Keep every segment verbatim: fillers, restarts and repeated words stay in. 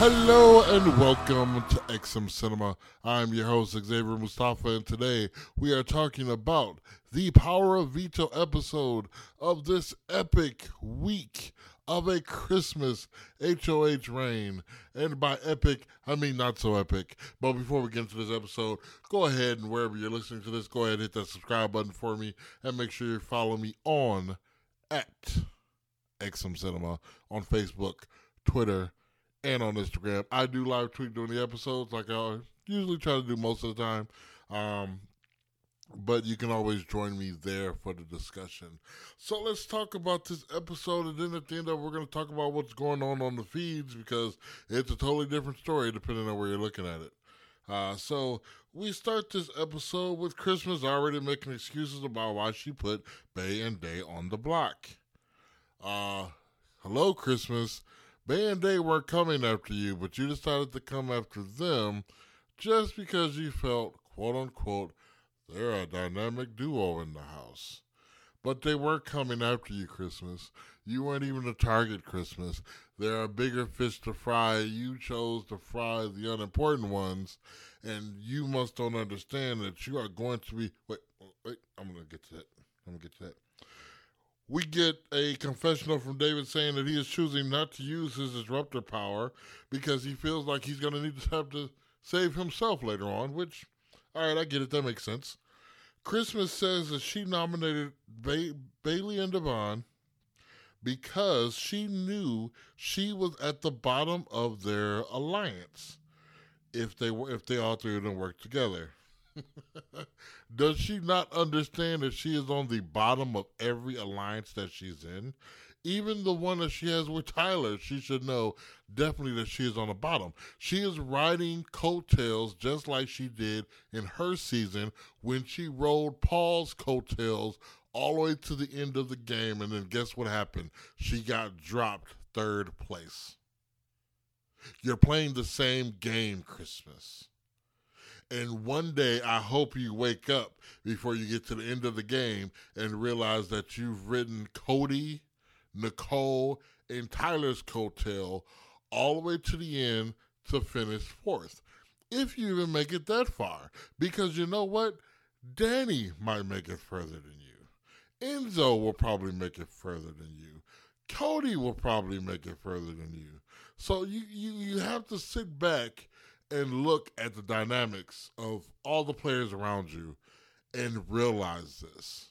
Hello and welcome to X M Cinema. I'm your host, Xavier Mustafa, and today we are talking about the Power of Veto episode of this epic week of a Christmas H O H reign. And by epic, I mean not so epic. But before we get into this episode, go ahead and wherever you're listening to this, go ahead and hit that subscribe button for me and make sure you follow me on at X M Cinema on Facebook, Twitter, and on Instagram. I do live tweet during the episodes, like I usually try to do most of the time. Um, but you can always join me there for the discussion. So let's talk about this episode, and then at the end of it, we're going to talk about what's going on on the feeds, because it's a totally different story depending on where you're looking at it. Uh, so we start this episode with Christmas already making excuses about why she put Bay and Day on the block. Uh, hello, Christmas. Bay and Day were coming after you, but you decided to come after them just because you felt, quote-unquote, they're a dynamic duo in the house. But they were coming after you, Christmas. You weren't even a target, Christmas. There are bigger fish to fry. You chose to fry the unimportant ones, and you must don't understand that you are going to be... Wait, wait, I'm going to get to that. I'm going to get to that. We get a confessional from David saying that he is choosing not to use his disruptor power because he feels like he's going to need to have to save himself later on, which, all right, I get it. That makes sense. Christmas says that she nominated Bay- Bayleigh and Day'Vonne because she knew she was at the bottom of their alliance if they were, if they all three of them worked together. Does she not understand that she is on the bottom of every alliance that she's in? Even the one that she has with Tyler, she should know definitely that she is on the bottom. She is riding coattails just like she did in her season when she rode Paul's coattails all the way to the end of the game. And then guess what happened? She got dropped third place. You're playing the same game, Christmas. And one day, I hope you wake up before you get to the end of the game and realize that you've ridden Cody, Nicole, and Tyler's coattail all the way to the end to finish fourth. If you even make it that far. Because you know what? Danny might make it further than you. Enzo will probably make it further than you. Cody will probably make it further than you. So you, you, you have to sit back and look at the dynamics of all the players around you and realize this.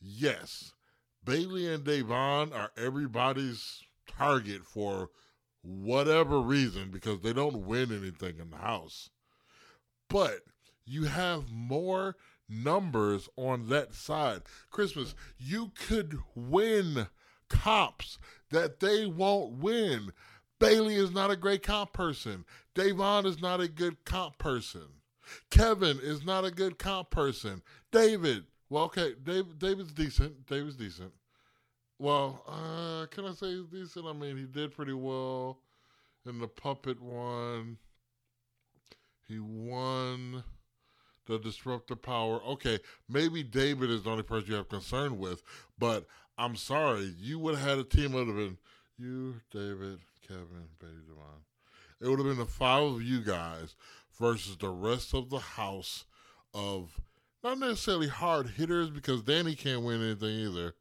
Yes, Bayleigh and Day'Vonne are everybody's target for whatever reason because they don't win anything in the house. But you have more numbers on that side. Christmas, you could win comps that they won't win. Bayleigh is not a great comp person. Day'Vonne is not a good comp person. Kevin is not a good comp person. David, well, okay, Dave, David's decent. David's decent. Well, uh, can I say he's decent? I mean, he did pretty well in the puppet one. He won the disruptor power. Okay, maybe David is the only person you have concern with, but I'm sorry. You would have had a team of them. You, David, Kevin, Bayleigh, Day'Vonne. It would have been the five of you guys versus the rest of the house of not necessarily hard hitters because Danny can't win anything either.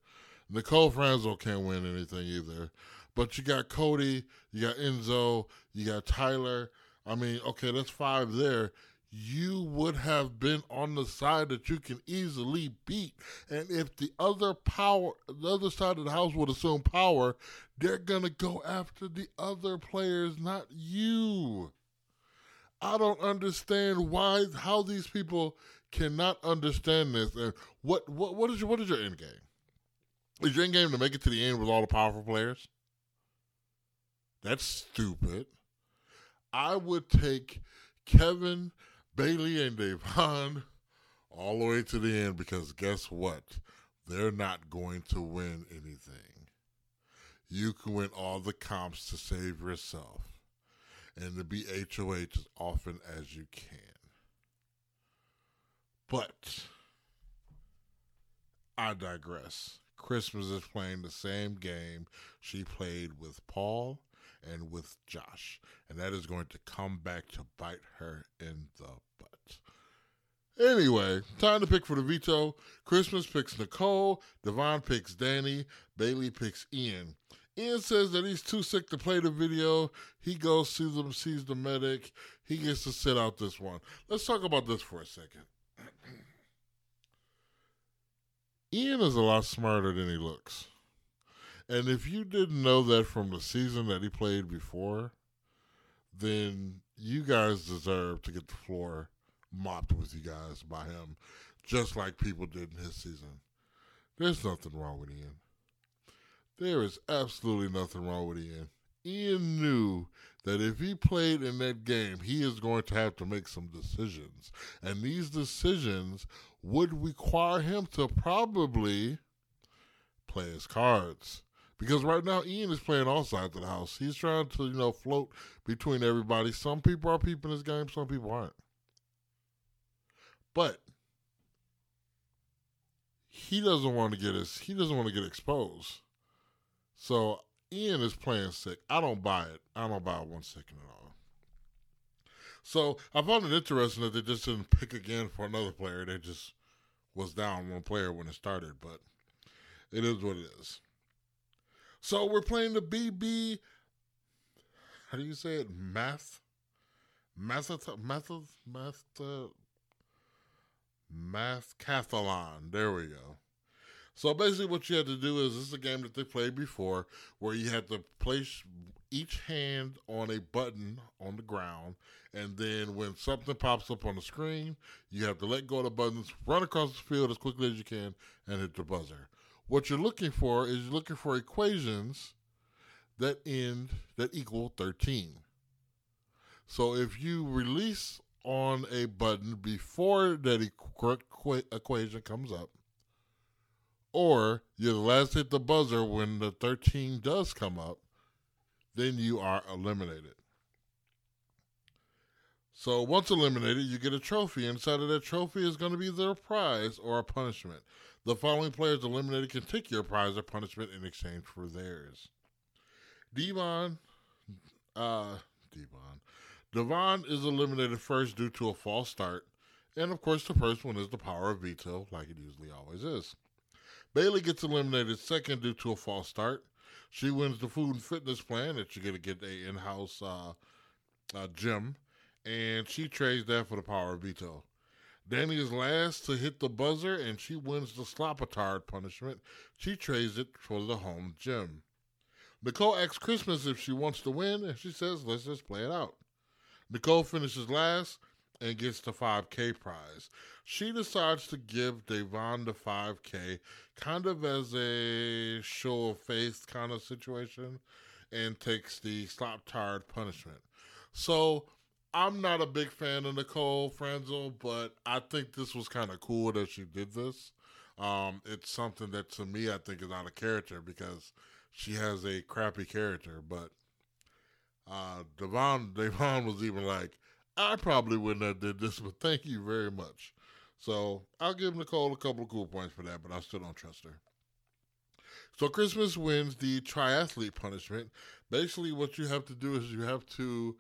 Nicole Franzo can't win anything either. But you got Cody, you got Enzo, you got Tyler. I mean, okay, that's five there. You would have been on the side that you can easily beat. And if the other power, the other side of the house would assume power, they're going to go after the other players, not you. I don't understand why, how these people cannot understand this. And what, what, what is your, what is your end game? Is your end game to make it to the end with all the powerful players? That's stupid. I would take Kevin, Bayleigh, and Day'Vonne all the way to the end because guess what? They're not going to win anything. You can win all the comps to save yourself and to be H O H as often as you can. But I digress. Christmas is playing the same game she played with Paul and with Josh. And that is going to come back to bite her in the butt. Anyway, time to pick for the veto. Christmas picks Nicole. Day'Vonne picks Danny. Bayleigh picks Ian. Ian says that he's too sick to play the video. He goes, sees him, sees the medic. He gets to sit out this one. Let's talk about this for a second. Ian is a lot smarter than he looks. And if you didn't know that from the season that he played before, then you guys deserve to get the floor mopped with you guys by him, just like people did in his season. There's nothing wrong with Ian. There is absolutely nothing wrong with Ian. Ian knew that if he played in that game, he is going to have to make some decisions. And these decisions would require him to probably play his cards. Because right now, Ian is playing all sides of the house. He's trying to, you know, float between everybody. Some people are peeping his game, some people aren't. But he doesn't want to get his, he doesn't want to get exposed. So Ian is playing sick. I don't buy it. I don't buy it one second at all. So I found it interesting that they just didn't pick again for another player. They just was down one player when it started, but it is what it is. So we're playing the B B, how do you say it? Math? Math, math, math, uh, Mathathlon. There we go. So basically what you had to do is, this is a game that they played before where you had to place each hand on a button on the ground, and then when something pops up on the screen, you have to let go of the buttons, run across the field as quickly as you can, and hit the buzzer. What you're looking for is you're looking for equations that end, that equal thirteen. So if you release on a button before that correct equ- equation comes up, or you last hit the buzzer when the thirteen does come up, then you are eliminated. So once eliminated, you get a trophy. Inside of that trophy is going to be their prize or a punishment. The following players eliminated can take your prize or punishment in exchange for theirs. Day'Vonne, uh, Day'Vonne, Day'Vonne is eliminated first due to a false start. And of course, the first one is the power of veto, like it usually always is. Bayleigh gets eliminated second due to a false start. She wins the food and fitness plan that you're going to get a in-house uh, uh, gym, and she trades that for the power of veto. Danny is last to hit the buzzer, and she wins the slop-a-tard punishment. She trades it for the home gym. Nicole asks Christmas if she wants to win, and she says, let's just play it out. Nicole finishes last and gets the five K prize. She decides to give Day'Vonne the five K, kind of as a show of faith kind of situation, and takes the slop-tard punishment. So I'm not a big fan of Nicole Franzel, but I think this was kind of cool that she did this. Um, it's something that, to me, I think is out of character because she has a crappy character. But uh, Day'Vonne, Day'Vonne was even like, I probably wouldn't have did this, but thank you very much. So I'll give Nicole a couple of cool points for that, but I still don't trust her. So Christmas wins the triathlete punishment. Basically, what you have to do is you have to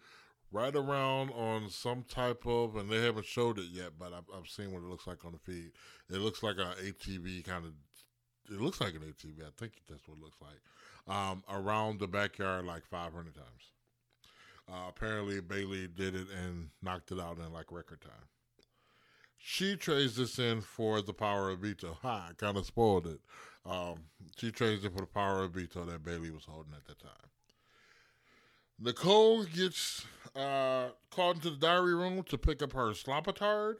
ride around on some type of, and they haven't showed it yet, but I've, I've seen what it looks like on the feed. It looks like an A T V kind of, it looks like an A T V. I think that's what it looks like. Um, around the backyard like five hundred times. Uh, apparently, Bayleigh did it and knocked it out in, like, record time. She trades this in for the power of veto. Ha, I kind of spoiled it. Um, she trades it for the power of veto that Bayleigh was holding at that time. Nicole gets uh, called into the diary room to pick up her slop-a-tard,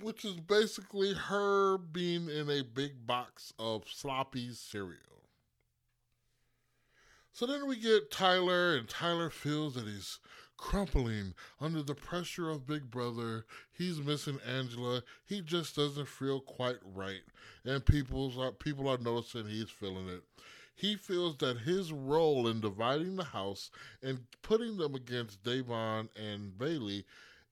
which is basically her being in a big box of sloppy cereal. So then we get Tyler, and Tyler feels that he's crumpling under the pressure of Big Brother. He's missing Angela. He just doesn't feel quite right, and people's are, people are noticing he's feeling it. He feels that his role in dividing the house and putting them against Day'Vonne and Bayleigh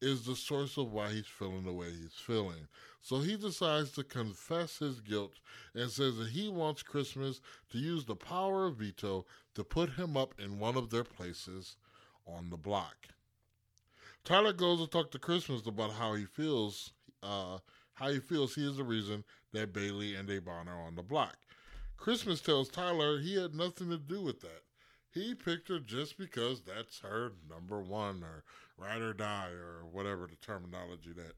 is the source of why he's feeling the way he's feeling. So he decides to confess his guilt and says that he wants Christmas to use the power of veto to put him up in one of their places on the block. Tyler goes to talk to Christmas about how he feels, uh, how he feels he is the reason that Bayleigh and Day'Vonne are on the block. Christmas tells Tyler he had nothing to do with that. He picked her just because that's her number one, or ride or die, or whatever the terminology that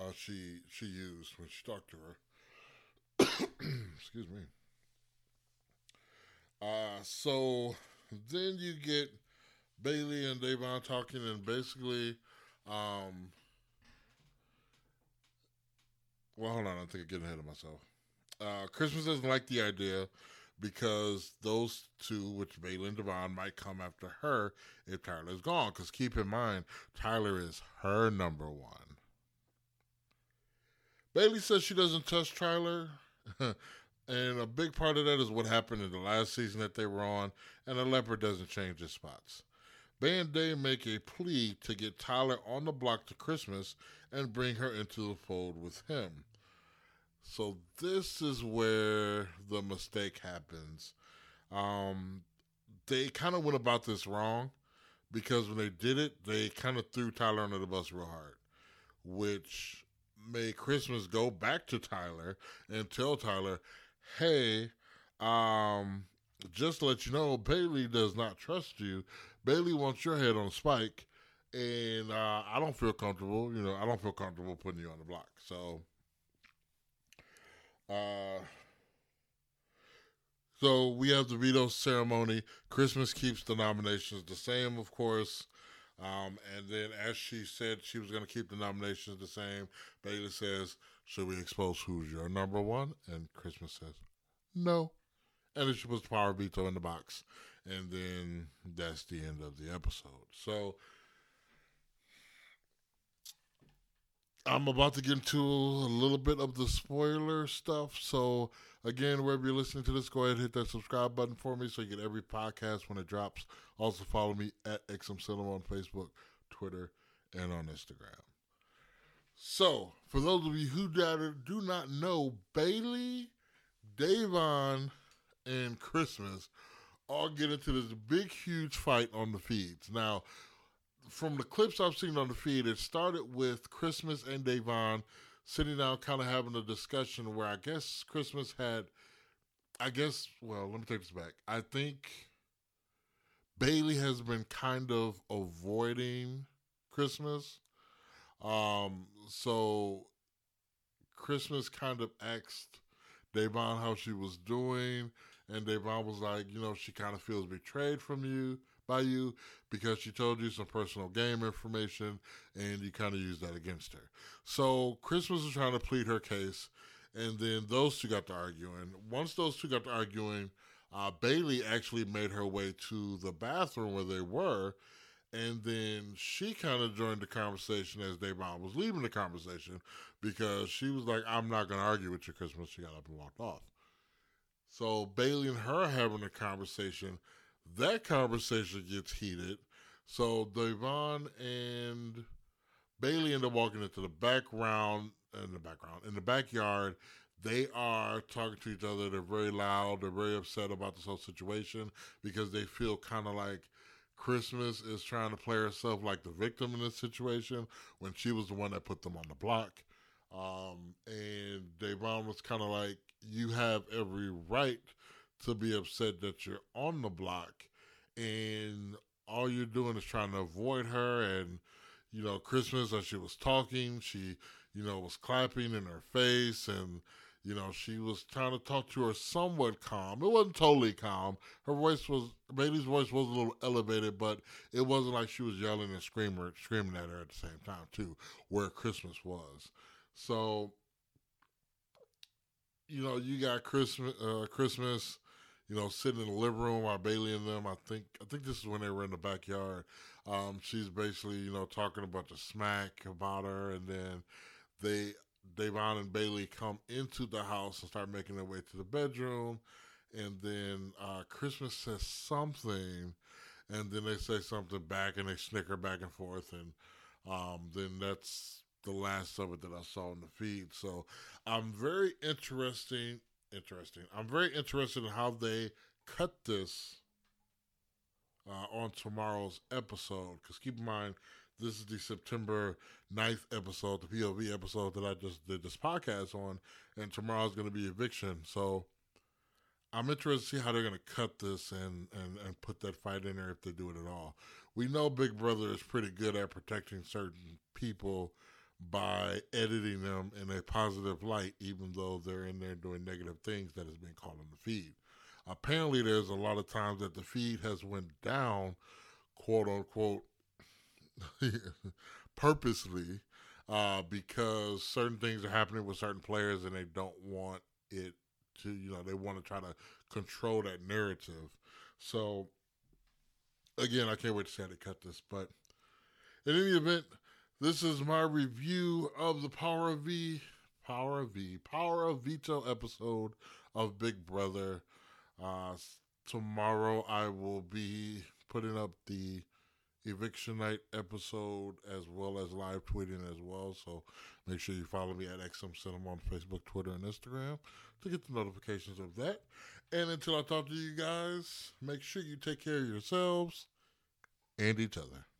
uh, she she used when she talked to her. Excuse me. Uh, so then you get Bayleigh and Day'Vonne talking, and basically, um, well, hold on, I think I'm getting ahead of myself. Uh, Christmas doesn't like the idea, because those two, which Bayleigh and Day'Vonne, might come after her if Tyler's gone. Because keep in mind, Tyler is her number one. Bayleigh says she doesn't trust Tyler. And a big part of that is what happened in the last season that they were on. And a leopard doesn't change his spots. Bayleigh and Day'Vonne make a plea to get Tyler on the block to Christmas and bring her into the fold with him. So this is where the mistake happens. Um, they kind of went about this wrong, because when they did it, they kind of threw Tyler under the bus real hard, which made Christmas go back to Tyler and tell Tyler, hey, um, just to let you know, Bayleigh does not trust you. Bayleigh wants your head on a spike, and uh, I don't feel comfortable. You know, I don't feel comfortable putting you on the block. So... Uh, so we have the veto ceremony. Christmas keeps the nominations the same, of course. Um, and then as she said she was going to keep the nominations the same, Bayleigh says, should we expose who's your number one? And Christmas says, no. And then she puts the power veto in the box. And then that's the end of the episode. So I'm about to get into a little bit of the spoiler stuff. So, again, wherever you're listening to this, go ahead and hit that subscribe button for me so you get every podcast when it drops. Also, follow me at X M Cinema on Facebook, Twitter, and on Instagram. So, for those of you who do not know, Bayleigh, Day'Vonne, and Christmas all get into this big, huge fight on the feeds. Now, from the clips I've seen on the feed, it started with Christmas and Day'Vonne sitting down kind of having a discussion where I guess Christmas had, I guess, well, let me take this back. I think Bayleigh has been kind of avoiding Christmas. Um, so Christmas kind of asked Day'Vonne how she was doing, and Day'Vonne was like, you know, she kind of feels betrayed from you. by you because she told you some personal game information and you kind of used that against her. So Christmas was trying to plead her case, and then those two got to arguing. Once those two got to arguing, uh, Bayleigh actually made her way to the bathroom where they were, and then she kind of joined the conversation as Day'Vonne was leaving the conversation because she was like, I'm not going to argue with you, Christmas. She got up and walked off. So Bayleigh and her having a conversation. That conversation gets heated. So Day'Vonne and Bayleigh end up walking into the background, in the background, in the backyard. They are talking to each other. They're very loud. They're very upset about this whole situation because they feel kind of like Christmas is trying to play herself like the victim in this situation when she was the one that put them on the block. Um, and Day'Vonne was kind of like, you have every right to be upset that you're on the block and all you're doing is trying to avoid her. And, you know, Christmas, as she was talking, she, you know, was clapping in her face, and, you know, she was trying to talk to her somewhat calm. It wasn't totally calm. Her voice was, Bayleigh's voice was a little elevated, but it wasn't like she was yelling and screaming, screaming at her at the same time too, where Christmas was. So, you know, you got Christmas, uh, Christmas, you know, sitting in the living room while Bayleigh and them, I think I think this is when they were in the backyard. Um, she's basically, you know, talking about the smack about her, and then they Day'Vonne and Bayleigh come into the house and start making their way to the bedroom, and then uh, Christmas says something, and then they say something back, and they snicker back and forth, and um, then that's the last of it that I saw in the feed. So I'm very interesting, interesting. I'm very interested in how they cut this uh, on tomorrow's episode, because keep in mind, this is the September ninth episode, the P O V episode that I just did this podcast on, and tomorrow's going to be eviction. So I'm interested to see how they're going to cut this and, and, and put that fight in there if they do it at all. We know Big Brother is pretty good at protecting certain people by editing them in a positive light, even though they're in there doing negative things that has been caught on the feed. Apparently, there's a lot of times that the feed has went down, quote unquote, purposely uh, because certain things are happening with certain players and they don't want it to, you know, they want to try to control that narrative. So, again, I can't wait to see how they cut this. But in any event, this is my review of the Power of V, Power of V, Power of Veto episode of Big Brother. Uh, tomorrow I will be putting up the Eviction Night episode as well as live tweeting as well. So make sure you follow me at X M Cinema on Facebook, Twitter, and Instagram to get the notifications of that. And until I talk to you guys, make sure you take care of yourselves and each other.